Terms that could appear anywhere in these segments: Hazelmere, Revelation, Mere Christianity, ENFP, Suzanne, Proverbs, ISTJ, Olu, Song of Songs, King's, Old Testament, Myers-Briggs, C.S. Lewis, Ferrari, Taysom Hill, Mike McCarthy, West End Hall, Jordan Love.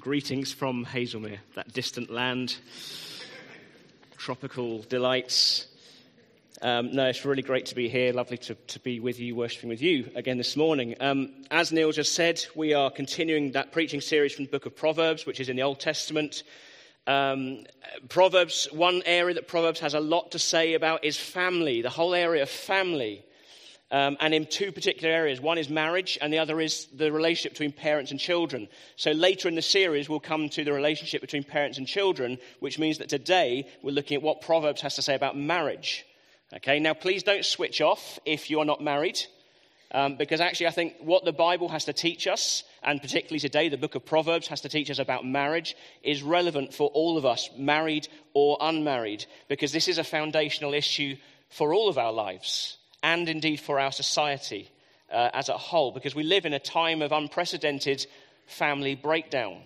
Greetings from Hazelmere, that distant land, tropical delights. No, it's really great to be here, lovely to be with you, worshipping with you again this morning. As Neil just said, we are continuing that preaching series from the book of Proverbs, which is in the Old Testament. Proverbs, one area that Proverbs has a lot to say about is family, the whole area of family. And in two particular areas. One is marriage, and the other is the relationship between parents and children. So later in the series, we'll come to the relationship between parents and children, which means that today we're looking at what Proverbs has to say about marriage. Okay, now please don't switch off if you are not married, because actually I think what the Bible has to teach us, and particularly today the book of Proverbs has to teach us about marriage, is relevant for all of us, married or unmarried, because this is a foundational issue for all of our lives. And indeed for our society as a whole, because we live in a time of unprecedented family breakdown.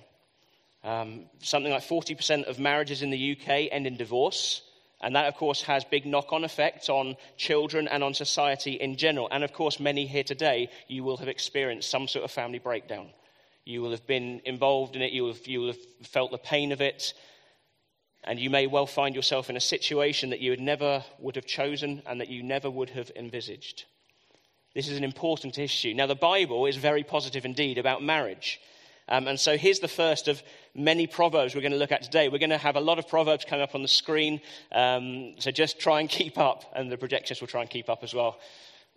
Something like 40% of marriages in the UK end in divorce, and that, of course, has big knock-on effects on children and on society in general. And, of course, many here today, you will have experienced some sort of family breakdown. You will have been involved in it, you will have felt the pain of it, and you may well find yourself in a situation that you would never have chosen and that you never would have envisaged. This is an important issue. Now, the Bible is very positive indeed about marriage. And so here's the first of many Proverbs we're going to look at today. We're going to have a lot of Proverbs coming up on the screen. So just try and keep up. And the projections will try and keep up as well.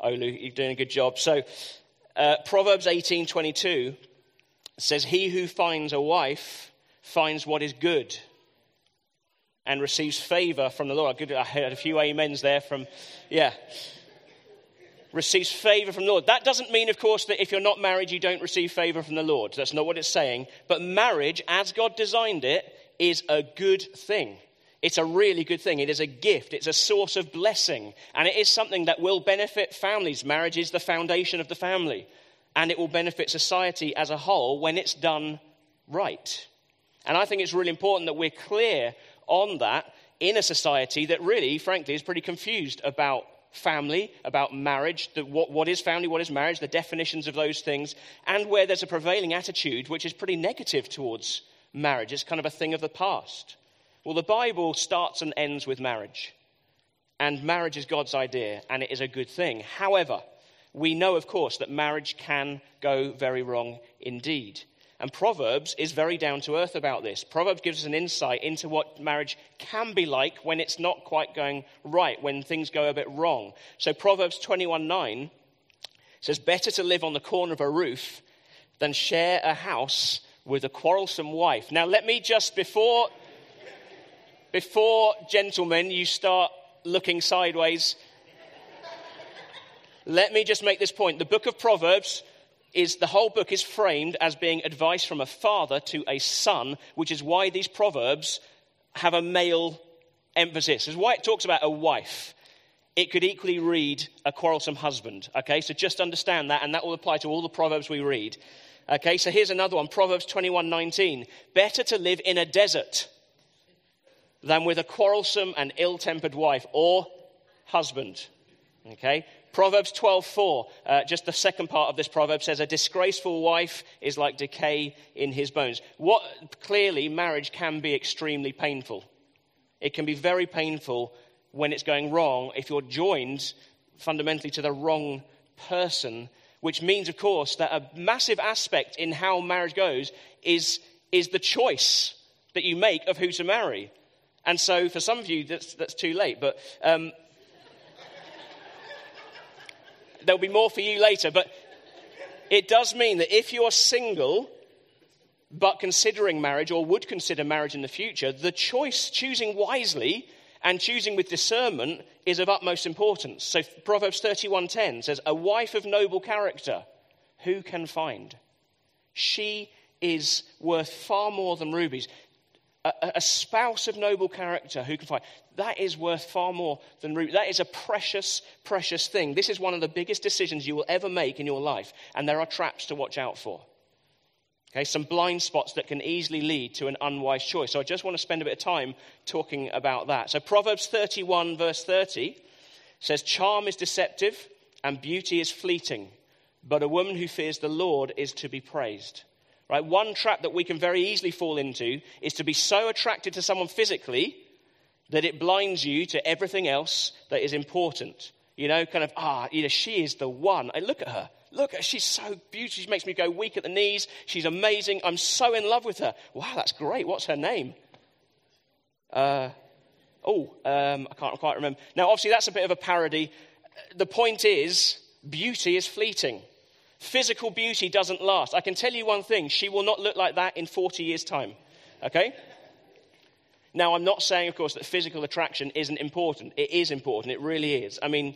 Olu, you're doing a good job. So Proverbs 18:22 says, "He who finds a wife finds what is good and receives favour from the Lord." I heard a few amens there from, yeah. Receives favour from the Lord. That doesn't mean, of course, that if you're not married, you don't receive favour from the Lord. That's not what it's saying. But marriage, as God designed it, is a good thing. It's a really good thing. It is a gift. It's a source of blessing. And it is something that will benefit families. Marriage is the foundation of the family. And it will benefit society as a whole when it's done right. And I think it's really important that we're clear on that in a society that really, frankly, is pretty confused about family, about marriage, what is family, what is marriage, the definitions of those things, and where there's a prevailing attitude which is pretty negative towards marriage. It's kind of a thing of the past. Well, the Bible starts and ends with marriage, and marriage is God's idea, and it is a good thing. However, we know, of course, that marriage can go very wrong indeed. And Proverbs is very down-to-earth about this. Proverbs gives us an insight into what marriage can be like when it's not quite going right, when things go a bit wrong. So Proverbs 21:9 says, "Better to live on the corner of a roof than share a house with a quarrelsome wife." Now let me just, before gentlemen, you start looking sideways, let me just make this point. The book of Proverbs is, the whole book is framed as being advice from a father to a son, which is why these Proverbs have a male emphasis. It's why it talks about a wife. It could equally read a quarrelsome husband, okay? So just understand that, and that will apply to all the Proverbs we read. Okay, so here's another one, Proverbs 21:19. "Better to live in a desert than with a quarrelsome and ill-tempered wife or husband." Okay? Proverbs 12:4, just the second part of this proverb says, "A disgraceful wife is like decay in his bones." Clearly, marriage can be extremely painful. It can be very painful when it's going wrong, if you're joined fundamentally to the wrong person, which means, of course, that a massive aspect in how marriage goes is the choice that you make of who to marry. And so for some of you, that's too late, but there'll be more for you later, but it does mean that if you're single but considering marriage or would consider marriage in the future, the choice, choosing wisely and choosing with discernment, is of utmost importance. So Proverbs 31:10 says, "A wife of noble character, who can find? She is worth far more than rubies." A spouse of noble character who can find, that is worth far more than rubies. That is a precious, precious thing. This is one of the biggest decisions you will ever make in your life, and there are traps to watch out for. Okay, some blind spots that can easily lead to an unwise choice. So I just want to spend a bit of time talking about that. So Proverbs 31 verse 30 says, "Charm is deceptive and beauty is fleeting, but a woman who fears the Lord is to be praised." Right? One trap that we can very easily fall into is to be so attracted to someone physically that it blinds you to everything else that is important. You know, kind of, she is the one. I look at her. Look, she's so beautiful. She makes me go weak at the knees. She's amazing. I'm so in love with her. Wow, that's great. What's her name? I can't quite remember. Now, obviously, that's a bit of a parody. The point is, beauty is fleeting. Physical beauty doesn't last. I can tell you one thing. She will not look like that in 40 years' time. Okay? Now, I'm not saying, of course, that physical attraction isn't important. It is important. It really is. I mean,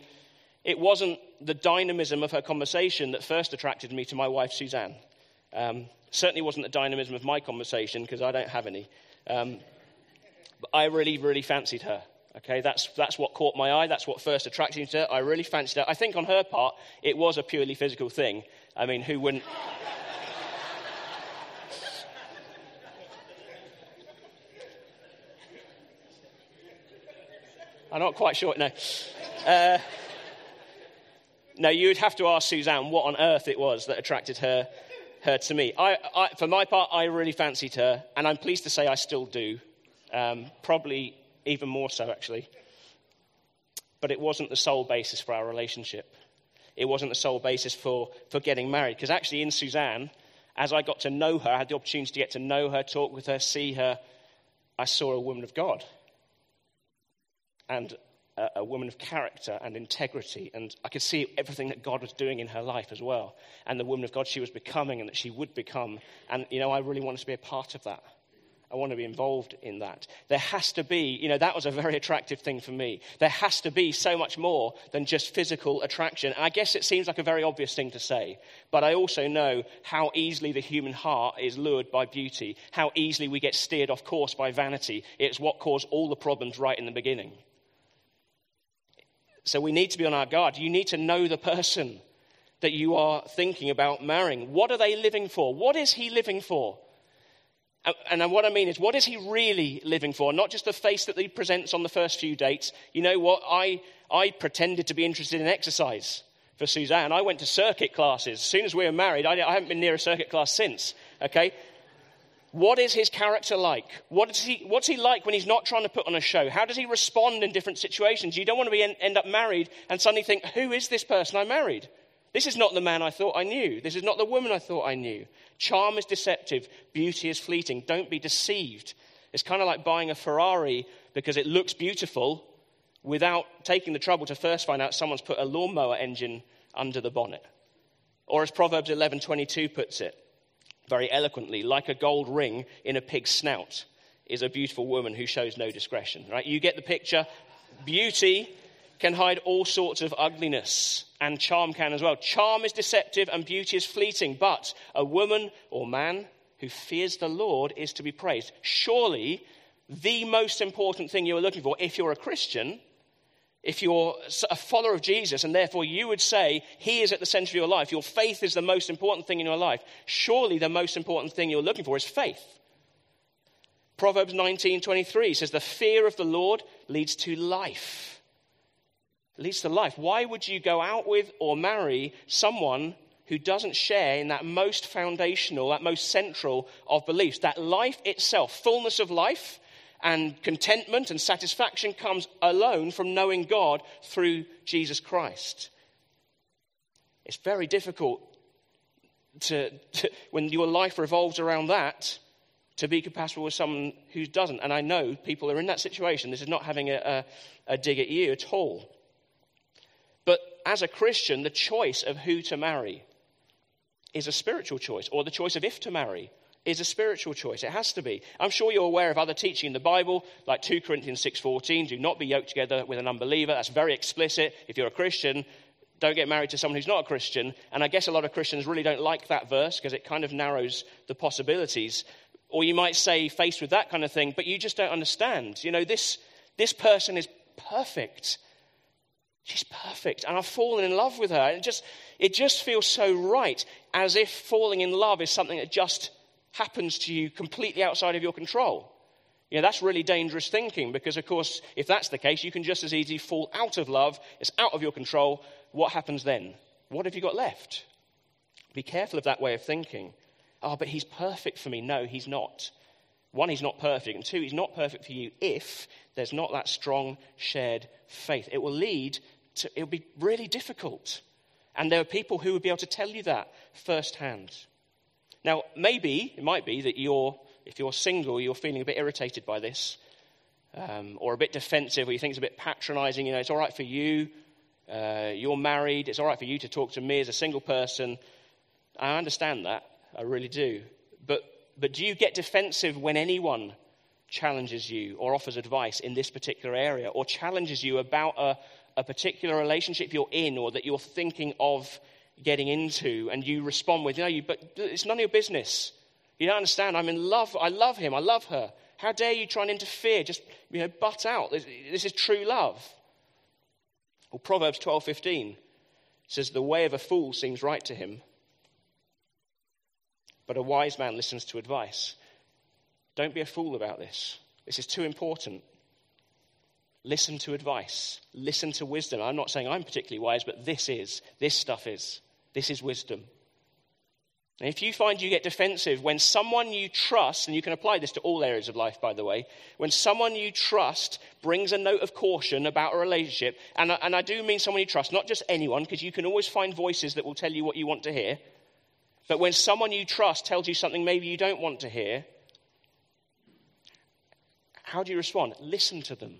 it wasn't the dynamism of her conversation that first attracted me to my wife, Suzanne. Certainly wasn't the dynamism of my conversation, because I don't have any. But I really, really fancied her. Okay, that's what caught my eye. That's what first attracted me to her. I really fancied her. I think on her part, it was a purely physical thing. I mean, who wouldn't... I'm not quite sure. No, you would have to ask Suzanne what on earth it was that attracted her to me. I, for my part, I really fancied her, and I'm pleased to say I still do. Probably even more so, actually. But it wasn't the sole basis for our relationship. It wasn't the sole basis for getting married, because actually in Suzanne, as I got to know her, I had the opportunity to get to know her, talk with her, see her, I saw a woman of God. And a woman of character and integrity. And I could see everything that God was doing in her life as well. And the woman of God she was becoming and that she would become. And, you know, I really wanted to be a part of that. I want to be involved in that. There has to be, you know, that was a very attractive thing for me. There has to be so much more than just physical attraction. And I guess it seems like a very obvious thing to say, but I also know how easily the human heart is lured by beauty, how easily we get steered off course by vanity. It's what caused all the problems right in the beginning. So we need to be on our guard. You need to know the person that you are thinking about marrying. What are they living for? What is he living for? And what I mean is, what is he really living for? Not just the face that he presents on the first few dates. You know what? I pretended to be interested in exercise for Suzanne. I went to circuit classes. As soon as we were married, I haven't been near a circuit class since, okay? What is his character like? What's he like when he's not trying to put on a show? How does he respond in different situations? You don't want to end up married and suddenly think, who is this person I married? This is not the man I thought I knew. This is not the woman I thought I knew. Charm is deceptive. Beauty is fleeting. Don't be deceived. It's kind of like buying a Ferrari because it looks beautiful without taking the trouble to first find out someone's put a lawnmower engine under the bonnet. Or as Proverbs 11:22 puts it, very eloquently, like a gold ring in a pig's snout is a beautiful woman who shows no discretion, right? You get the picture. Beauty can hide all sorts of ugliness, and charm can as well. Charm is deceptive and beauty is fleeting, but a woman or man who fears the Lord is to be praised. Surely the most important thing you're looking for, if you're a Christian, if you're a follower of Jesus, and therefore you would say he is at the center of your life, your faith is the most important thing in your life, surely the most important thing you're looking for is faith. Proverbs 19:23 says, the fear of the Lord leads to life. It leads to life. Why would you go out with or marry someone who doesn't share in that most foundational, that most central of beliefs, that life itself, fullness of life? And contentment and satisfaction comes alone from knowing God through Jesus Christ. It's very difficult to when your life revolves around that, to be compatible with someone who doesn't. And I know people are in that situation. This is not having a dig at you at all. But as a Christian, the choice of who to marry is a spiritual choice, or the choice of if to marry is a spiritual choice. It has to be. I'm sure you're aware of other teaching in the Bible, like 2 Corinthians 6:14, do not be yoked together with an unbeliever. That's very explicit. If you're a Christian, don't get married to someone who's not a Christian. And I guess a lot of Christians really don't like that verse because it kind of narrows the possibilities. Or you might say, faced with that kind of thing, but you just don't understand. You know, this person is perfect. She's perfect, and I've fallen in love with her. And it just feels so right, as if falling in love is something that just happens to you completely outside of your control. You know, that's really dangerous thinking because, of course, if that's the case, you can just as easily fall out of love. It's out of your control. What happens then? What have you got left? Be careful of that way of thinking. oh, but he's perfect for me. No, he's not. One, he's not perfect. And two, he's not perfect for you if there's not that strong shared faith. It will lead to, it'll be really difficult. And there are people who would be able to tell you that firsthand. Now, maybe, it might be that if you're single, you're feeling a bit irritated by this, or a bit defensive, or you think it's a bit patronizing, you know, it's all right for you, you're married, it's all right for you to talk to me as a single person. I understand that, I really do. But do you get defensive when anyone challenges you or offers advice in this particular area, or challenges you about a particular relationship you're in or that you're thinking of getting into, and you respond with, but it's none of your business. You don't understand. I'm in love. I love him. I love her. How dare you try and interfere? Just, butt out. This is true love. Well, Proverbs 12:15 says, the way of a fool seems right to him, but a wise man listens to advice. Don't be a fool about this. This is too important. Listen to advice. Listen to wisdom. I'm not saying I'm particularly wise, but this is wisdom. And if you find you get defensive when someone you trust, and you can apply this to all areas of life, by the way, when someone you trust brings a note of caution about a relationship, and I do mean someone you trust, not just anyone, because you can always find voices that will tell you what you want to hear, but when someone you trust tells you something maybe you don't want to hear, how do you respond? Listen to them.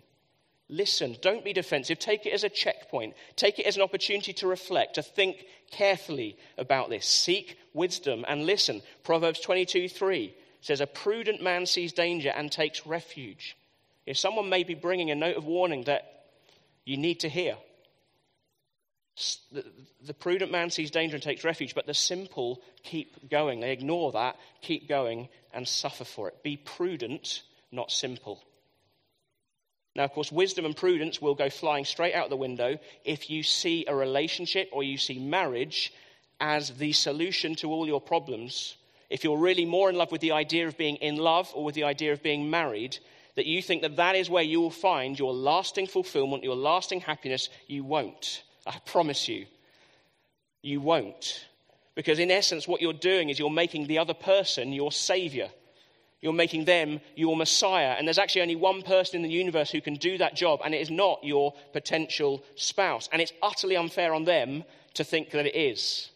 Listen, don't be defensive. Take it as a checkpoint. Take it as an opportunity to reflect, to think carefully about this. Seek wisdom and listen. Proverbs 22:3 says, a prudent man sees danger and takes refuge. If someone may be bringing a note of warning that you need to hear, the prudent man sees danger and takes refuge, but the simple keep going. They ignore that, keep going, and suffer for it. Be prudent, not simple. Now, of course, wisdom and prudence will go flying straight out the window if you see a relationship or you see marriage as the solution to all your problems. If you're really more in love with the idea of being in love or with the idea of being married, that you think that that is where you will find your lasting fulfillment, your lasting happiness, you won't. I promise you, you won't. Because in essence, what you're doing is you're making the other person your savior. You're making them your Messiah. And there's actually only one person in the universe who can do that job, and it is not your potential spouse. And it's utterly unfair on them to think that it is.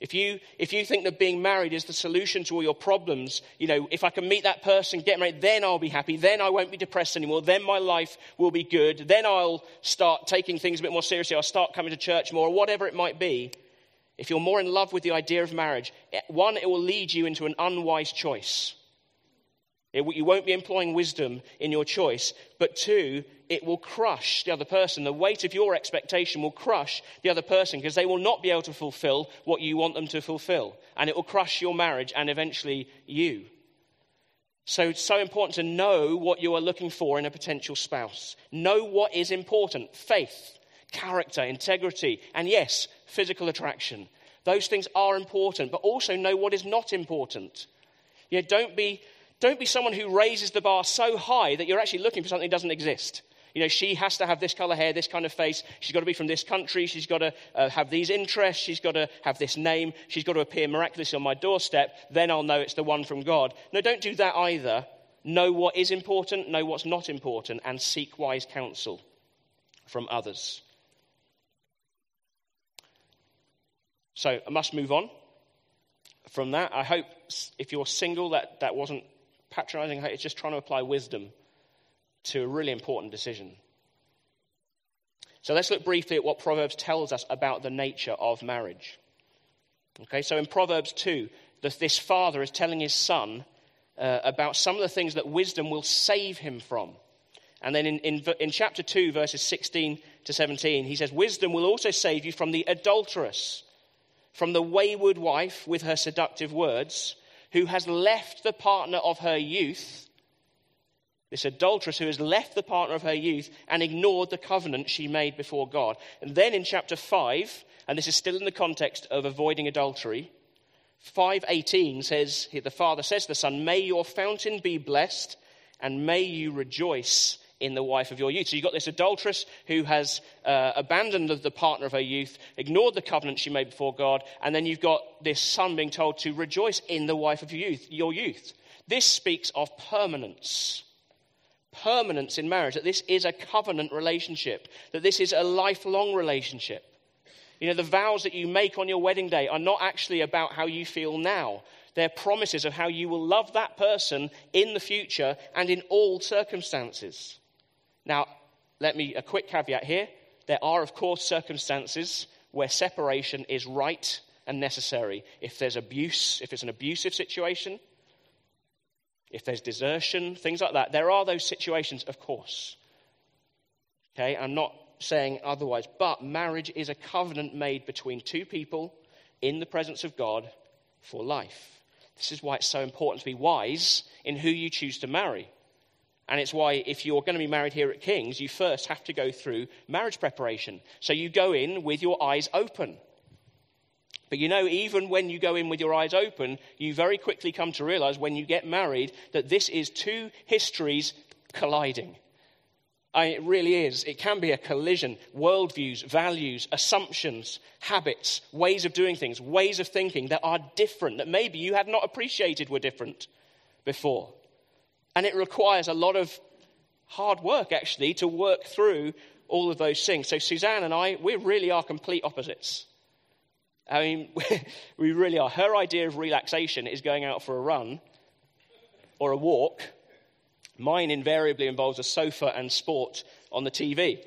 If you think that being married is the solution to all your problems, if I can meet that person, get married, then I'll be happy, then I won't be depressed anymore, then my life will be good, then I'll start taking things a bit more seriously, I'll start coming to church more, or whatever it might be. If you're more in love with the idea of marriage, one, it will lead you into an unwise choice. You won't be employing wisdom in your choice. But two, it will crush the other person. The weight of your expectation will crush the other person because they will not be able to fulfill what you want them to fulfill. And it will crush your marriage and eventually you. So it's so important to know what you are looking for in a potential spouse. Know what is important. Faith, character, integrity, and yes, physical attraction. Those things are important, but also know what is not important. Don't be someone who raises the bar so high that you're actually looking for something that doesn't exist. She has to have this colour hair, this kind of face. She's got to be from this country. She's got to have these interests. She's got to have this name. She's got to appear miraculously on my doorstep. Then I'll know it's the one from God. No, don't do that either. Know what is important, know what's not important, and seek wise counsel from others. So I must move on from that. I hope if you're single, that wasn't patronizing. It's just trying to apply wisdom to a really important decision. So let's look briefly at what Proverbs tells us about the nature of marriage. Okay, so in Proverbs 2, this father is telling his son about some of the things that wisdom will save him from. And then in chapter 2, verses 16 to 17, he says, wisdom will also save you from the adulteress, from the wayward wife with her seductive words, who has left the partner of her youth, this adulteress who has left the partner of her youth and ignored the covenant she made before God. And then in chapter 5, and this is still in the context of avoiding adultery, 5:18 says, the father says to the son, may your fountain be blessed and may you rejoice in the wife of your youth. So you've got this adulteress who has abandoned the partner of her youth, ignored the covenant she made before God, and then you've got this son being told to rejoice in the wife of your youth. This speaks of permanence. Permanence in marriage, that this is a covenant relationship, that this is a lifelong relationship. You know, the vows that you make on your wedding day are not actually about how you feel now. They're promises of how you will love that person in the future and in all circumstances. Now, a quick caveat here. There are, of course, circumstances where separation is right and necessary. If there's abuse, if it's an abusive situation, if there's desertion, things like that. There are those situations, of course. Okay, I'm not saying otherwise, but marriage is a covenant made between two people in the presence of God for life. This is why it's so important to be wise in who you choose to marry. And it's why if you're going to be married here at King's, you first have to go through marriage preparation. So you go in with your eyes open. But you know, even when you go in with your eyes open, you very quickly come to realize when you get married that this is two histories colliding. It really is. It can be a collision. Worldviews, values, assumptions, habits, ways of doing things, ways of thinking that are different, that maybe you had not appreciated were different before. And it requires a lot of hard work, actually, to work through all of those things. So Suzanne and I, we really are complete opposites. I mean, we really are. Her idea of relaxation is going out for a run or a walk. Mine invariably involves a sofa and sport on the TV.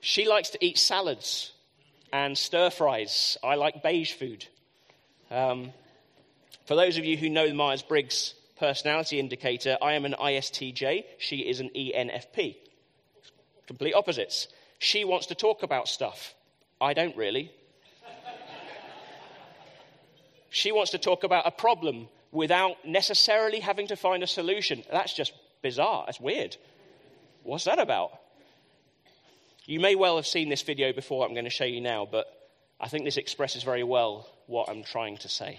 She likes to eat salads and stir fries. I like beige food. For those of you who know the Myers-Briggs personality indicator, I am an ISTJ. She is an ENFP. Complete opposites. She wants to talk about stuff. I don't really. She wants to talk about a problem without necessarily having to find a solution. That's just bizarre. That's weird. What's that about? You may well have seen this video before I'm going to show you now, but I think this expresses very well what I'm trying to say.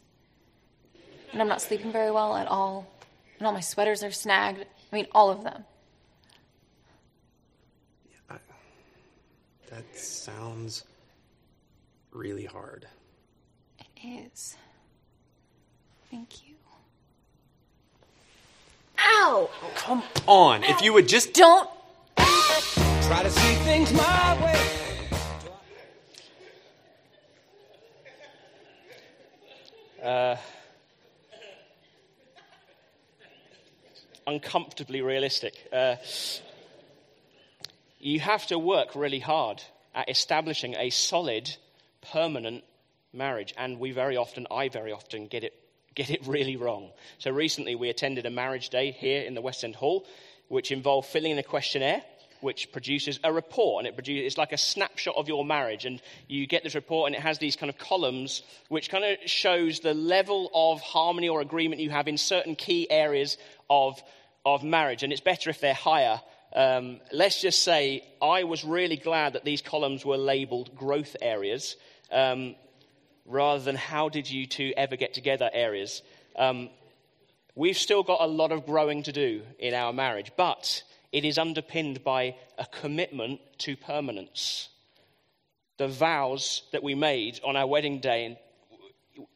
And I'm not sleeping very well at all. And all my sweaters are snagged. I mean, all of them. Yeah, that sounds really hard. It is. Thank you. Ow! Oh, come on. Ow. If you would just... Don't... Try to see things my way. Uncomfortably realistic. You have to work really hard at establishing a solid, permanent marriage, and I very often get it really wrong. So recently we attended a marriage day here in the West End Hall, which involved filling in a questionnaire, which produces a report, and it's like a snapshot of your marriage, and you get this report, and it has these kind of columns, which kind of shows the level of harmony or agreement you have in certain key areas of marriage, and it's better if they're higher. Let's just say I was really glad that these columns were labelled growth areas, rather than how did you two ever get together areas. We've still got a lot of growing to do in our marriage, but... It is underpinned by a commitment to permanence. the vows that we made on our wedding day and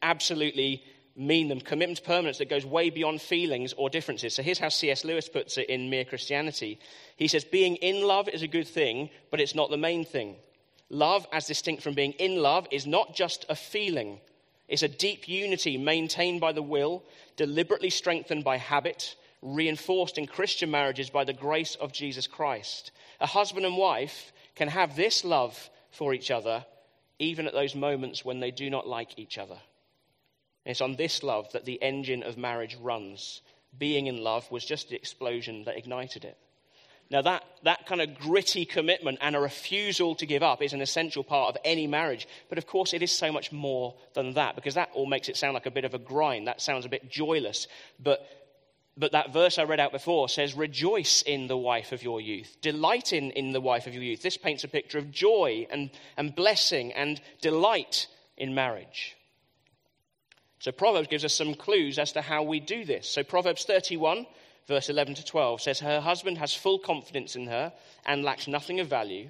absolutely mean them. Commitment to permanence that goes way beyond feelings or differences. So here's how C.S. Lewis puts it in Mere Christianity. He says, being in love is a good thing, but it's not the main thing. Love, as distinct from being in love, is not just a feeling. It's a deep unity maintained by the will, deliberately strengthened by habit, reinforced in Christian marriages by the grace of Jesus Christ. A husband and wife can have this love for each other, even at those moments when they do not like each other. It's on this love that the engine of marriage runs. Being in love was just the explosion that ignited it. Now that kind of gritty commitment and a refusal to give up is an essential part of any marriage. But of course it is so much more than that, because that all makes it sound like a bit of a grind. That sounds a bit joyless. But that verse I read out before says, rejoice in the wife of your youth. Delight in the wife of your youth. This paints a picture of joy and blessing and delight in marriage. So Proverbs gives us some clues as to how we do this. So Proverbs 31, verse 11 to 12 says, her husband has full confidence in her and lacks nothing of value.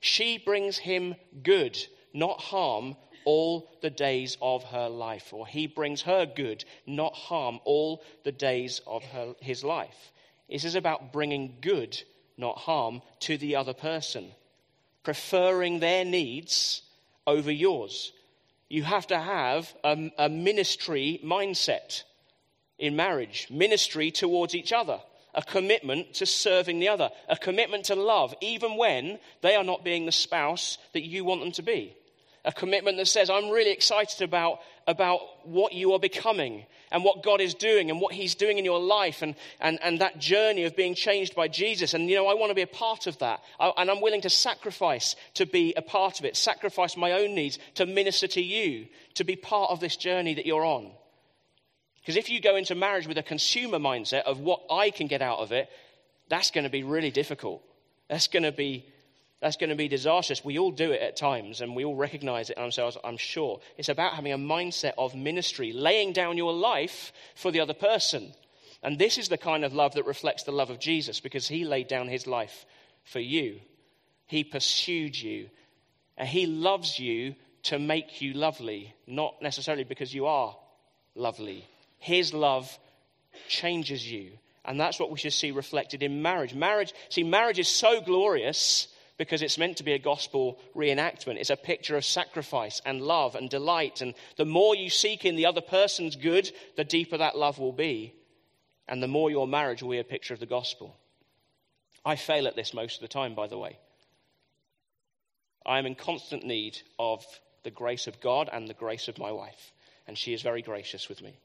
She brings him good, not harm, all the days of her life. Or he brings her good, not harm, all the days of his life. This is about bringing good, not harm, to the other person. Preferring their needs over yours. You have to have a ministry mindset in marriage. Ministry towards each other. A commitment to serving the other. A commitment to love, even when they are not being the spouse that you want them to be. A commitment that says, I'm really excited about what you are becoming and what God is doing and what he's doing in your life and that journey of being changed by Jesus. And, you know, I want to be a part of that. And I'm willing to sacrifice to be a part of it, sacrifice my own needs to minister to you, to be part of this journey that you're on. Because if you go into marriage with a consumer mindset of what I can get out of it, that's going to be really difficult. That's going to be disastrous. We all do it at times, and we all recognize it ourselves, I'm sure. It's about having a mindset of ministry, laying down your life for the other person. And this is the kind of love that reflects the love of Jesus, because he laid down his life for you. He pursued you, and he loves you to make you lovely, not necessarily because you are lovely. His love changes you, and that's what we should see reflected in marriage. Marriage is so glorious, because it's meant to be a gospel reenactment. It's a picture of sacrifice and love and delight. And the more you seek in the other person's good, the deeper that love will be. And the more your marriage will be a picture of the gospel. I fail at this most of the time, by the way. I am in constant need of the grace of God and the grace of my wife. And she is very gracious with me.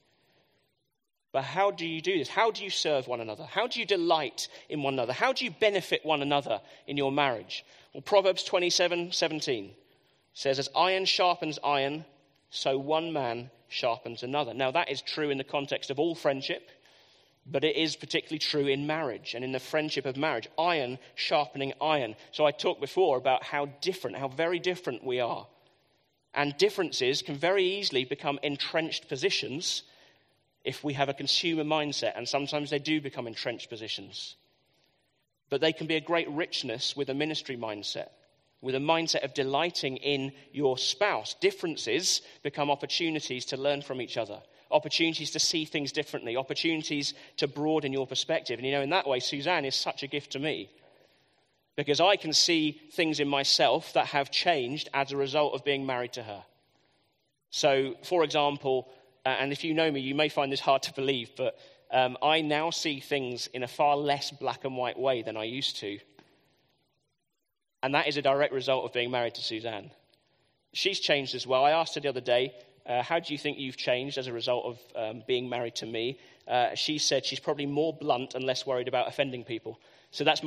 But how do you do this? How do you serve one another? How do you delight in one another? How do you benefit one another in your marriage? Well, Proverbs 27:17 says, as iron sharpens iron, so one man sharpens another. Now, that is true in the context of all friendship, but it is particularly true in marriage and in the friendship of marriage. Iron sharpening iron. So I talked before about how very different we are. And differences can very easily become entrenched positions if we have a consumer mindset, and sometimes they do become entrenched positions. But they can be a great richness with a ministry mindset, with a mindset of delighting in your spouse. Differences become opportunities to learn from each other, opportunities to see things differently, opportunities to broaden your perspective. And you know, in that way, Suzanne is such a gift to me, because I can see things in myself that have changed as a result of being married to her. So, for example, and if you know me, you may find this hard to believe, but I now see things in a far less black and white way than I used to. And that is a direct result of being married to Suzanne. She's changed as well. I asked her the other day, how do you think you've changed as a result of being married to me? She said she's probably more blunt and less worried about offending people. So that's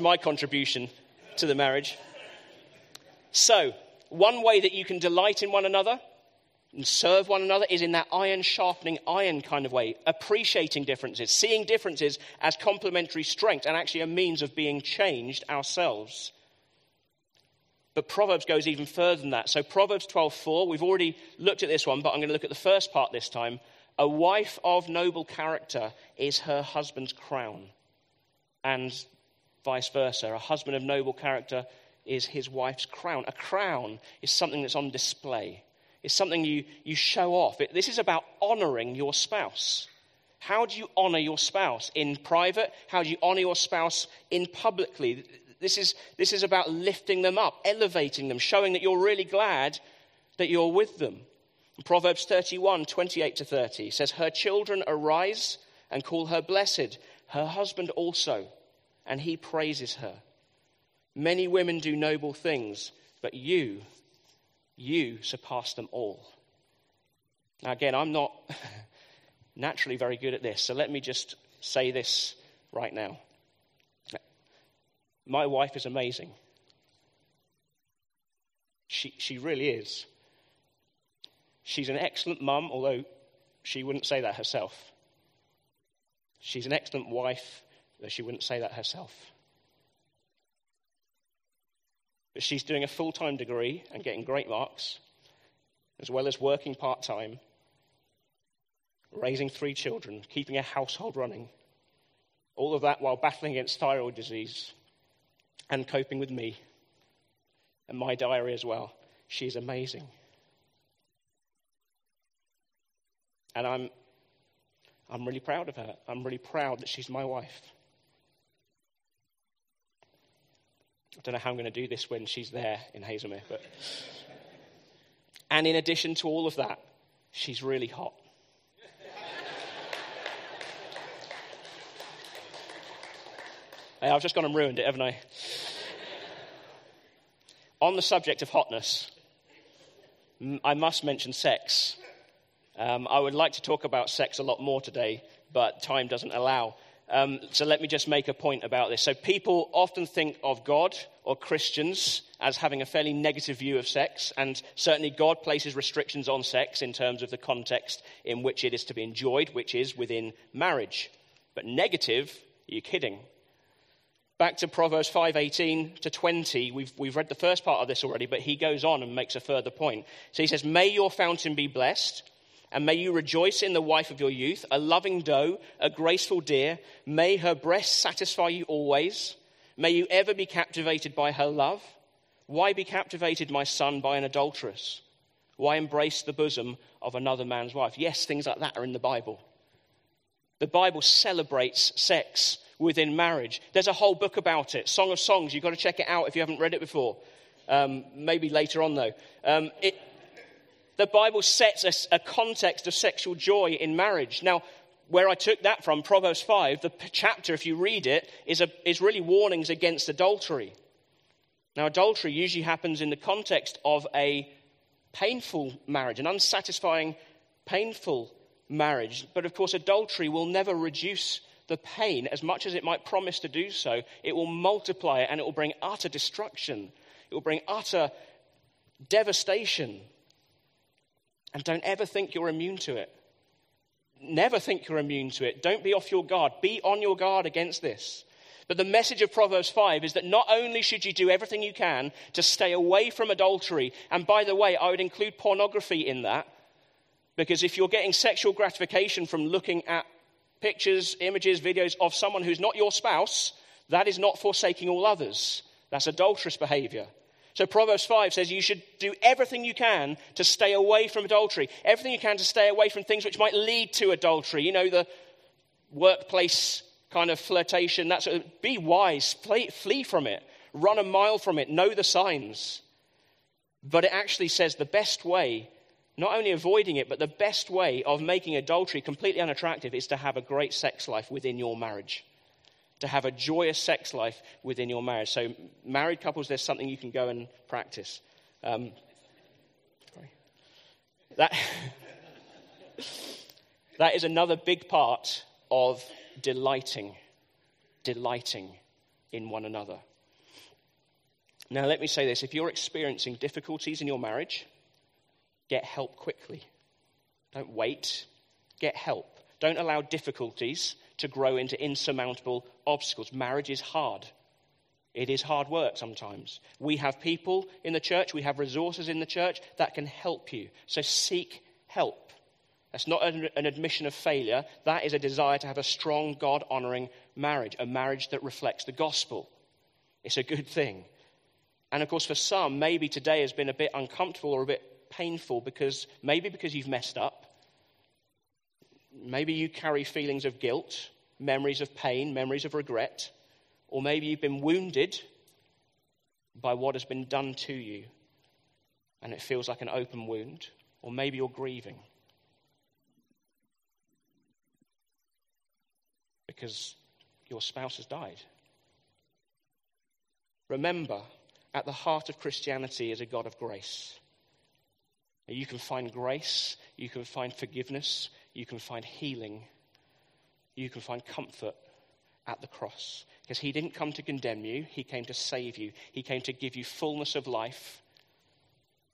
my contribution to the marriage. So, one way that you can delight in one another and serve one another is in that iron sharpening iron kind of way, appreciating differences, seeing differences as complementary strength and actually a means of being changed ourselves. But Proverbs goes even further than that. So Proverbs 12:4, we've already looked at this one, but I'm going to look at the first part this time. A wife of noble character is her husband's crown, and vice versa. A husband of noble character is his wife's crown. A crown is something that's on display. It's something you show off. This is about honoring your spouse. How do you honor your spouse in private? How do you honor your spouse in publicly? This is about lifting them up, elevating them, showing that you're really glad that you're with them. Proverbs 31:28-30 says, her children arise and call her blessed, her husband also, and he praises her. Many women do noble things, but you surpass them all. Now again, I'm not naturally very good at this, so let me just say this right now. My wife is amazing. She really is. She's an excellent mum, although she wouldn't say that herself. She's an excellent wife, though she wouldn't say that herself. But she's doing a full-time degree and getting great marks, as well as working part-time, raising 3 children, keeping a household running, all of that while battling against thyroid disease and coping with me and my diary as well. She's amazing. And I'm really proud of her. I'm really proud that she's my wife. I don't know how I'm going to do this when she's there in Hazelmere, but and in addition to all of that, she's really hot. I've just gone and ruined it, haven't I? On the subject of hotness, I must mention sex. I would like to talk about sex a lot more today, but time doesn't allow. So let me just make a point about this. So people often think of God or Christians as having a fairly negative view of sex, and certainly God places restrictions on sex in terms of the context in which it is to be enjoyed, which is within marriage. But negative? Are you kidding? Back to Proverbs 5:18-20, we've read the first part of this already, but he goes on and makes a further point. So he says, may your fountain be blessed, and may you rejoice in the wife of your youth, a loving doe, a graceful deer. May her breast satisfy you always. May you ever be captivated by her love. Why be captivated, my son, by an adulteress? Why embrace the bosom of another man's wife? Yes, things like that are in the Bible. The Bible celebrates sex within marriage. There's a whole book about it, Song of Songs. You've got to check it out if you haven't read it before. Maybe later on, though. The Bible sets a context of sexual joy in marriage. Now, where I took that from, Proverbs 5, the chapter, if you read it, is really warnings against adultery. Now, adultery usually happens in the context of a painful marriage, an unsatisfying, painful marriage. But, of course, adultery will never reduce the pain, as much as it might promise to do so. It will multiply it, and it will bring utter destruction. It will bring utter devastation. And don't ever think you're immune to it. Never think you're immune to it. Don't be off your guard. Be on your guard against this. But the message of Proverbs 5 is that not only should you do everything you can to stay away from adultery, and by the way, I would include pornography in that, because if you're getting sexual gratification from looking at pictures, images, videos of someone who's not your spouse, that is not forsaking all others. That's adulterous behavior. So Proverbs 5 says you should do everything you can to stay away from adultery, everything you can to stay away from things which might lead to adultery. You know, the workplace kind of flirtation, that sort of, be wise, flee from it, run a mile from it, know the signs. But it actually says the best way, not only avoiding it, but the best way of making adultery completely unattractive is to have a great sex life within your marriage, to have a joyous sex life within your marriage. So married couples, there's something you can go and practice. That is another big part of delighting in one another. Now, let me say this. If you're experiencing difficulties in your marriage, get help quickly. Don't wait. Get help. Don't allow difficulties to grow into insurmountable obstacles. Marriage is hard. It is hard work sometimes. We have people in the church, we have resources in the church that can help you. So seek help. That's not an admission of failure. That is a desire to have a strong, God-honoring marriage, a marriage that reflects the gospel. It's a good thing. And of course, for some, maybe today has been a bit uncomfortable or a bit painful because you've messed up. Maybe you carry feelings of guilt, memories of pain, memories of regret, or maybe you've been wounded by what has been done to you, and it feels like an open wound, or maybe you're grieving because your spouse has died. Remember, at the heart of Christianity is a God of grace. You can find grace, you can find forgiveness, you can find healing, you can find comfort at the cross. Because he didn't come to condemn you, he came to save you. He came to give you fullness of life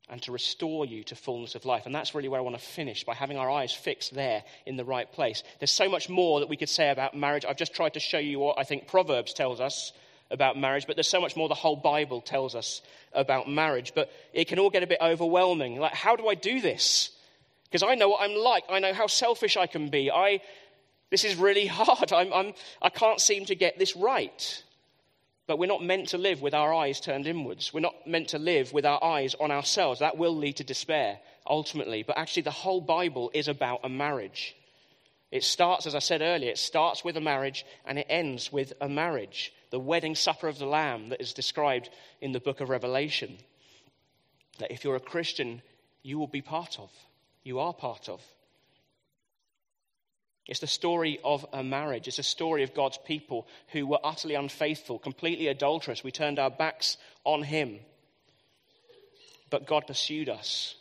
and to restore you to fullness of life. And that's really where I want to finish, by having our eyes fixed there in the right place. There's so much more that we could say about marriage. I've just tried to show you what I think Proverbs tells us about marriage, but there's so much more the whole Bible tells us about marriage. But it can all get a bit overwhelming. Like, how do I do this? Because I know what I'm like. I know how selfish I can be. This is really hard. I can't seem to get this right. But we're not meant to live with our eyes turned inwards. We're not meant to live with our eyes on ourselves. That will lead to despair, ultimately. But actually, the whole Bible is about a marriage. It starts, as I said earlier, it starts with a marriage and it ends with a marriage. The wedding supper of the Lamb that is described in the book of Revelation. That if you're a Christian, you will be part of. You are part of. It's the story of a marriage. It's a story of God's people who were utterly unfaithful, completely adulterous. We turned our backs on him. But God pursued us.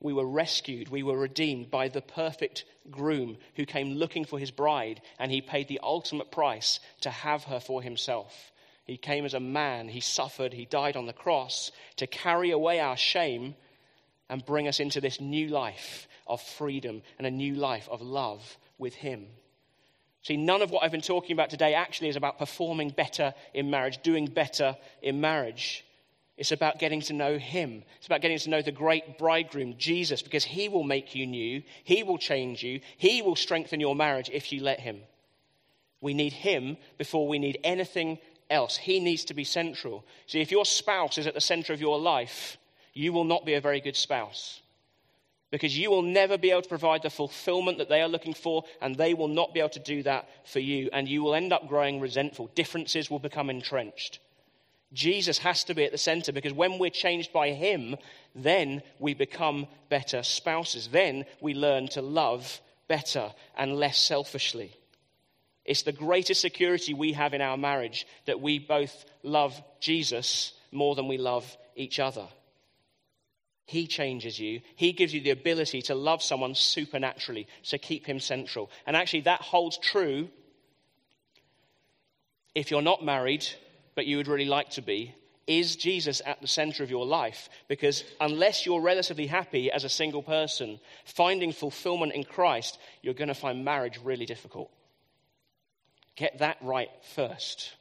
We were rescued, we were redeemed by the perfect groom who came looking for his bride, and he paid the ultimate price to have her for himself. He came as a man, he suffered, he died on the cross to carry away our shame and bring us into this new life of freedom and a new life of love with him. See, none of what I've been talking about today actually is about performing better in marriage, doing better in marriage. It's about getting to know him. It's about getting to know the great bridegroom, Jesus, because he will make you new. He will change you. He will strengthen your marriage if you let him. We need him before we need anything else. He needs to be central. See, if your spouse is at the center of your life, you will not be a very good spouse, because you will never be able to provide the fulfillment that they are looking for, and they will not be able to do that for you, and you will end up growing resentful. Differences will become entrenched. Jesus has to be at the center, because when we're changed by him, then we become better spouses. Then we learn to love better and less selfishly. It's the greatest security we have in our marriage that we both love Jesus more than we love each other. He changes you. He gives you the ability to love someone supernaturally, so keep him central. And actually that holds true if you're not married, but you would really like to be. Is Jesus at the center of your life? Because unless you're relatively happy as a single person, finding fulfillment in Christ, you're going to find marriage really difficult. Get that right first.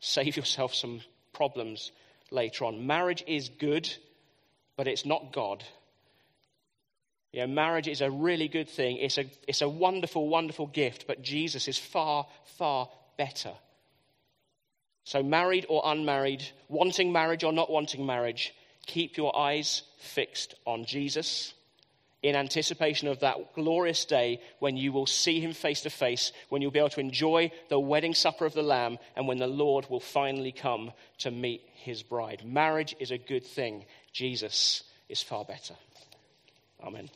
Save yourself some problems later on. Marriage is good, but it's not God. You know, marriage is a really good thing. It's a wonderful, wonderful gift, but Jesus is far, far better. So married or unmarried, wanting marriage or not wanting marriage, keep your eyes fixed on Jesus in anticipation of that glorious day when you will see him face to face, when you'll be able to enjoy the wedding supper of the Lamb, and when the Lord will finally come to meet his bride. Marriage is a good thing. Jesus is far better. Amen.